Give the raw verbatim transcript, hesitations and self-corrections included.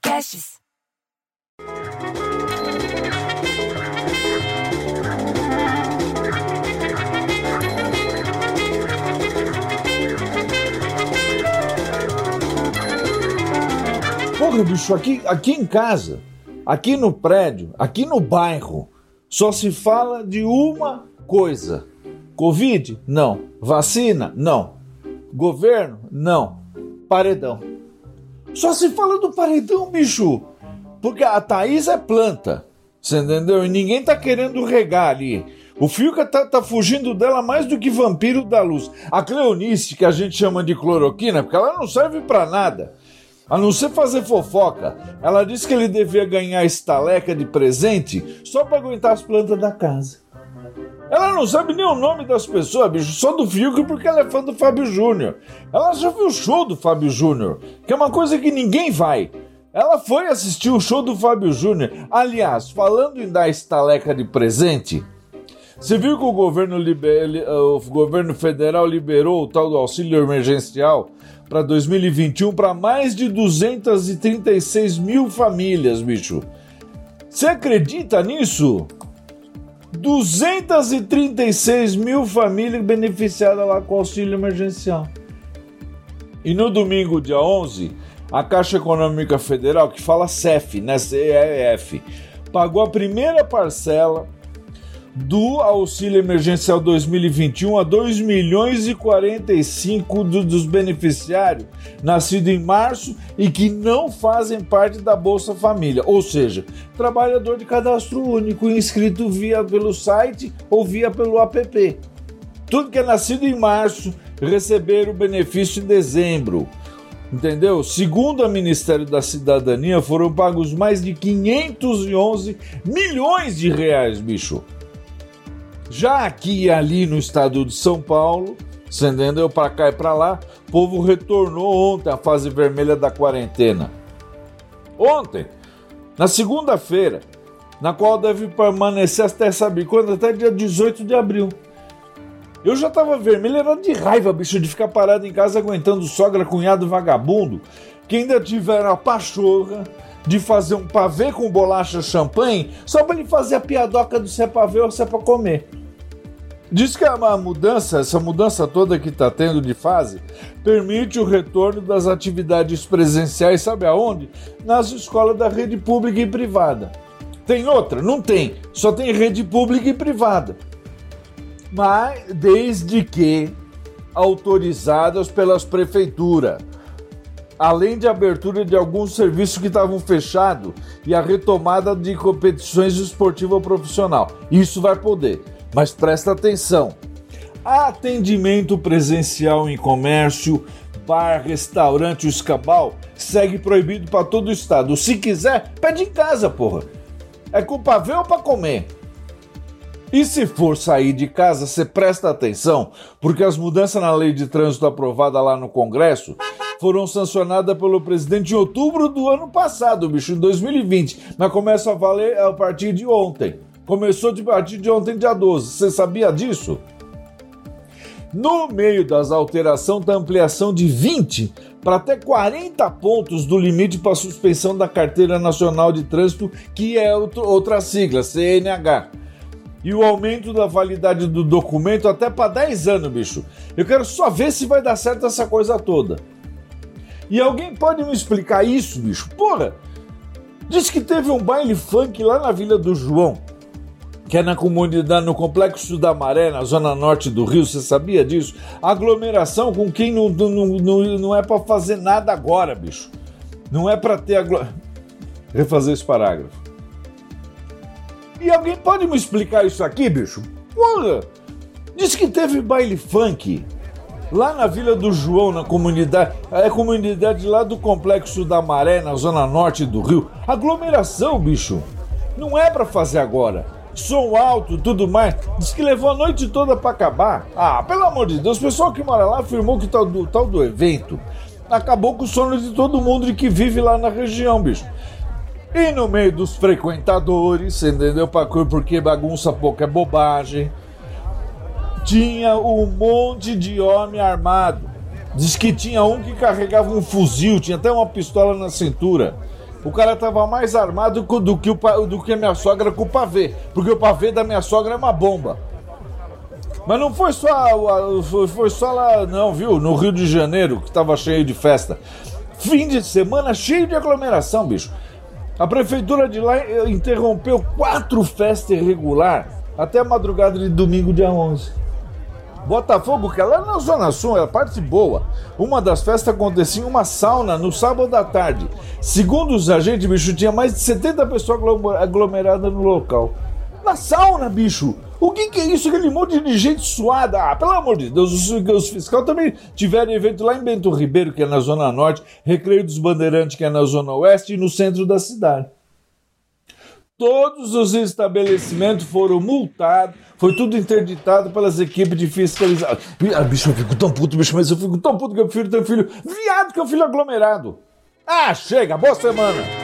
podcasts. Porra, bicho, aqui, aqui em casa, aqui no prédio, aqui no bairro, só se fala de uma coisa. Covid? Não. Vacina? Não. Governo? Não. Paredão. Só se fala do paredão, bicho. Porque a Thaís é planta, você entendeu? E ninguém tá querendo regar ali. O Fiuca tá, tá fugindo dela mais do que vampiro da luz. A Cleonice, que a gente chama de cloroquina, porque ela não serve pra nada, a não ser fazer fofoca. Ela disse que ele devia ganhar estaleca de presente só pra aguentar as plantas da casa. Ela não sabe nem o nome das pessoas, bicho, só do Fiuk, porque ela é fã do Fábio Júnior. Ela já viu o show do Fábio Júnior, que é uma coisa que ninguém vai. Ela foi assistir o show do Fábio Júnior. Aliás, falando em dar estaleca de presente, você viu que o governo, liber... o governo federal liberou o tal do auxílio emergencial para dois mil e vinte e um para mais de duzentos e trinta e seis mil famílias, bicho. Você acredita nisso? duzentos e trinta e seis mil famílias beneficiadas lá com auxílio emergencial. E no domingo, dia onze, a Caixa Econômica Federal, que fala C E F, né, C E F, pagou a primeira parcela do auxílio emergencial dois mil e vinte e um a dois milhões e quarenta e cinco do, dos beneficiários nascidos em março e que não fazem parte da Bolsa Família, ou seja, trabalhador de cadastro único inscrito via pelo site ou via pelo app. Tudo que é nascido em março receberam o benefício em dezembro, entendeu? Segundo o Ministério da Cidadania, foram pagos mais de quinhentos e onze milhões de reais, bicho. Já aqui e ali no estado de São Paulo, você entendeu? Pra cá e pra lá, o povo retornou ontem à fase vermelha da quarentena. Ontem, na segunda-feira, na qual deve permanecer até, sabe quando? Até dia dezoito de abril. Eu já tava vermelho, era de raiva, bicho, de ficar parado em casa aguentando sogra, cunhado, vagabundo, que ainda tiveram a pachorra de fazer um pavê com bolacha champanhe só pra ele fazer a piadoca do se é pavê ou se é pra comer. Diz que a mudança, essa mudança toda que está tendo de fase, permite o retorno das atividades presenciais, sabe aonde? Nas escolas da rede pública e privada. Tem outra? Não tem. Só tem rede pública e privada. Mas desde que autorizadas pelas prefeituras, além de abertura de alguns serviços que estavam fechados e a retomada de competições esportivas profissional. Isso vai poder. Mas presta atenção, atendimento presencial em comércio, bar, restaurante, o escabau, segue proibido para todo o estado. Se quiser, pede em casa, porra. É com pavê ou para comer? E se for sair de casa, você presta atenção, porque as mudanças na lei de trânsito aprovada lá no Congresso foram sancionadas pelo presidente em outubro do ano passado, bicho, em dois mil e vinte, mas começa a valer a partir de ontem. Começou de partir de ontem, dia doze. Você sabia disso? No meio das alterações, da ampliação de vinte para até quarenta pontos do limite para suspensão da Carteira Nacional de Trânsito, que é outro, outra sigla, C N H. E o aumento da validade do documento até para dez anos, bicho. Eu quero só ver se vai dar certo essa coisa toda. E alguém pode me explicar isso, bicho? Porra! Diz que teve um baile funk lá na Vila do João, que é na comunidade, no Complexo da Maré, na zona norte do Rio. Você sabia disso? Aglomeração com quem não, não, não, não é para fazer nada agora, bicho. Não é para ter aglomeração. Refazer esse parágrafo. E alguém pode me explicar isso aqui, bicho? Porra! Diz que teve baile funk lá na Vila do João, na comunidade, é comunidade lá do Complexo da Maré, na zona norte do Rio. Aglomeração, bicho. Não é pra fazer agora. Som alto, tudo mais. Diz que levou a noite toda pra acabar. Ah, pelo amor de Deus, o pessoal que mora lá afirmou que tal do, tal do evento acabou com o sono de todo mundo que vive lá na região, bicho. E no meio dos frequentadores, entendeu? Porque bagunça pouco é bobagem. Tinha um monte de homem armado. Diz que tinha um que carregava um fuzil, tinha até uma pistola na cintura. O cara tava mais armado do que, o, do que a minha sogra com o pavê. Porque o pavê da minha sogra é uma bomba. Mas não foi só, foi só lá, não, viu? No Rio de Janeiro, que tava cheio de festa. Fim de semana cheio de aglomeração, bicho. A prefeitura de lá interrompeu quatro festas irregulares até a madrugada de domingo, dia onze. Botafogo, que é lá na Zona Sul, é a parte boa. Uma das festas acontecia em uma sauna no sábado à tarde. Segundo os agentes, bicho, tinha mais de setenta pessoas aglomeradas no local. Na sauna, bicho! O que, que é isso? Aquele monte de gente suada. Ah, pelo amor de Deus, os, os fiscais também tiveram evento lá em Bento Ribeiro, que é na Zona Norte, Recreio dos Bandeirantes, que é na Zona Oeste, e no centro da cidade. Todos os estabelecimentos foram multados, foi tudo interditado pelas equipes de fiscalização. Ah, bicho, eu fico tão puto, bicho, mas eu fico tão puto que eu prefiro ter filho viado que é um filho aglomerado. Ah, chega, boa semana!